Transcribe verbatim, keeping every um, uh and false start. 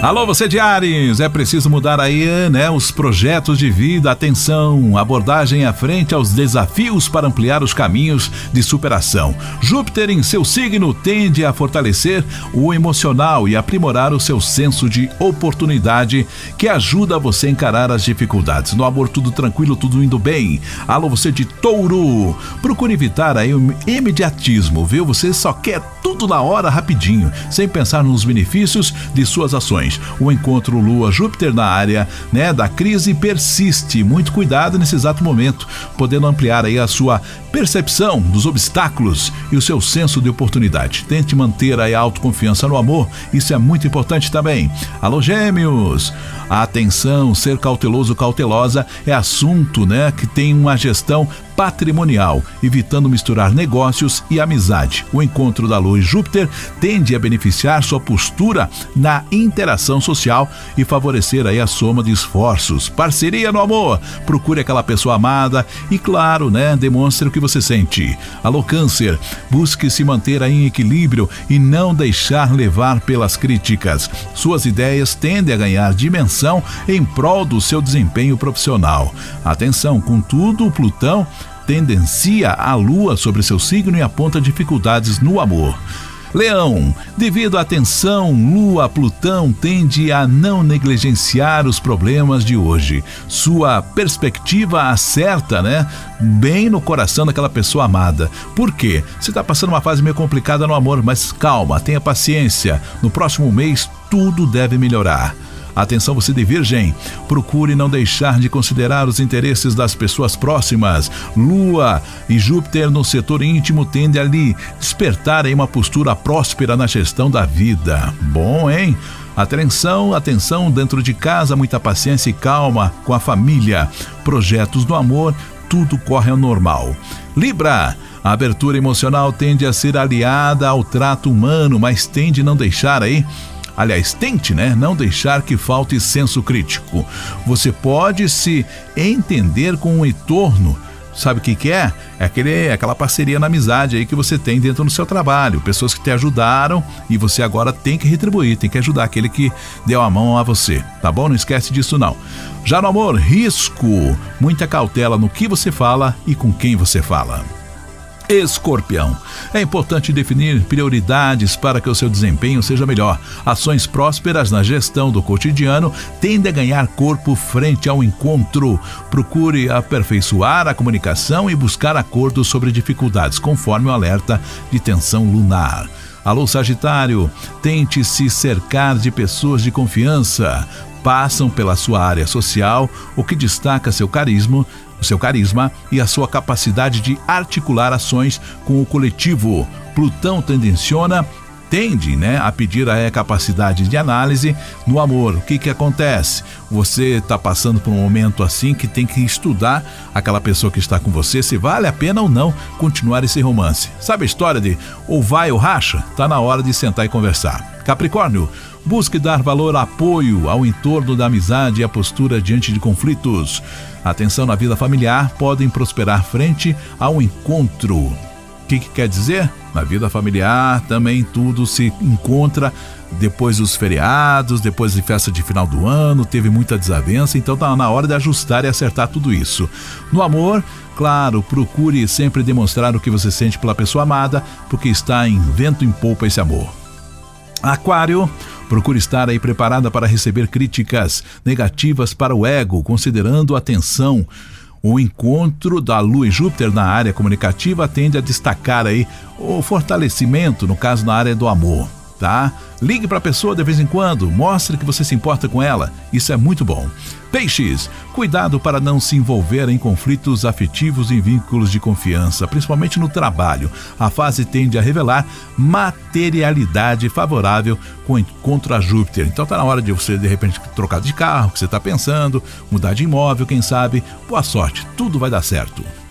Alô, você de Áries, é preciso mudar aí, né, os projetos de vida, atenção, abordagem à frente aos desafios para ampliar os caminhos de superação. Júpiter em seu signo tende a fortalecer o emocional e aprimorar o seu senso de oportunidade, que ajuda você a encarar as dificuldades. No amor, tudo tranquilo, tudo indo bem. Alô, você de Touro, procure evitar aí o imediatismo, viu? Você só quer tudo na hora, rapidinho, sem pensar nos benefícios de suas ações. O encontro Lua-Júpiter na área, né, da crise persiste. Muito cuidado nesse exato momento, podendo ampliar aí a sua percepção dos obstáculos e o seu senso de oportunidade. Tente manter aí a autoconfiança no amor, isso é muito importante também. Alô, Gêmeos! Atenção, ser cauteloso, cautelosa é assunto, né, que tem uma gestão patrimonial, evitando misturar negócios e amizade. O encontro da Lua e Júpiter tende a beneficiar sua postura na interação social e favorecer aí a soma de esforços. Parceria no amor, procure aquela pessoa amada e, claro, né, demonstre o que você sente. Alô, Câncer, busque se manter aí em equilíbrio e não deixar levar pelas críticas. Suas ideias tendem a ganhar dimensão em prol do seu desempenho profissional. Atenção, contudo, Plutão tendencia a Lua sobre seu signo e aponta dificuldades no amor. Leão, devido à tensão, Lua, Plutão tende a não negligenciar os problemas de hoje. Sua perspectiva acerta, né? Bem no coração daquela pessoa amada. Por quê? Você está passando uma fase meio complicada no amor, mas calma, tenha paciência. No próximo mês, tudo deve melhorar. Atenção, você de Virgem, procure não deixar de considerar os interesses das pessoas próximas. Lua e Júpiter no setor íntimo tendem a lhe despertar em uma postura próspera na gestão da vida. Bom, hein? Atenção, atenção, dentro de casa, muita paciência e calma com a família. Projetos do amor, tudo corre ao normal. Libra, a abertura emocional tende a ser aliada ao trato humano, mas tende a não deixar aí... Aliás, tente, né, não deixar que falte senso crítico. Você pode se entender com o entorno. Sabe o que que é? É aquele, aquela parceria na amizade aí que você tem dentro do seu trabalho. Pessoas que te ajudaram e você agora tem que retribuir, tem que ajudar aquele que deu a mão a você, tá bom? Não esquece disso não. Já no amor, risco. Muita cautela no que você fala e com quem você fala. Escorpião, é importante definir prioridades para que o seu desempenho seja melhor. Ações prósperas na gestão do cotidiano tendem a ganhar corpo frente ao encontro. Procure aperfeiçoar a comunicação e buscar acordos sobre dificuldades, conforme o alerta de tensão lunar. Alô, Sagitário, tente se cercar de pessoas de confiança. Passam pela sua área social, o que destaca seu carisma, o seu carisma e a sua capacidade de articular ações com o coletivo. Plutão tendenciona, tende, né, a pedir a capacidade de análise no amor. O que que acontece? Você está passando por um momento assim que tem que estudar aquela pessoa que está com você, se vale a pena ou não continuar esse romance. Sabe a história de ou vai ou racha? Está na hora de sentar e conversar. Capricórnio, busque dar valor, apoio ao entorno da amizade e a postura diante de conflitos. Atenção, na vida familiar, podem prosperar frente ao encontro. O que que quer dizer? Na vida familiar também tudo se encontra depois dos feriados, depois de festa de final do ano, teve muita desavença, então tá na hora de ajustar e acertar tudo isso. No amor, claro, procure sempre demonstrar o que você sente pela pessoa amada, porque está em vento em polpa esse amor. Aquário, procure estar aí preparada para receber críticas negativas para o ego, considerando a tensão. O encontro da Lua e Júpiter na área comunicativa tende a destacar aí o fortalecimento, no caso na área do amor, tá? Ligue para a pessoa de vez em quando, mostre que você se importa com ela, isso é muito bom. Peixes, cuidado para não se envolver em conflitos afetivos e vínculos de confiança, principalmente no trabalho. A fase tende a revelar materialidade favorável contra Júpiter. Então tá na hora de você, de repente, trocar de carro, que você está pensando, mudar de imóvel, quem sabe. Boa sorte, tudo vai dar certo.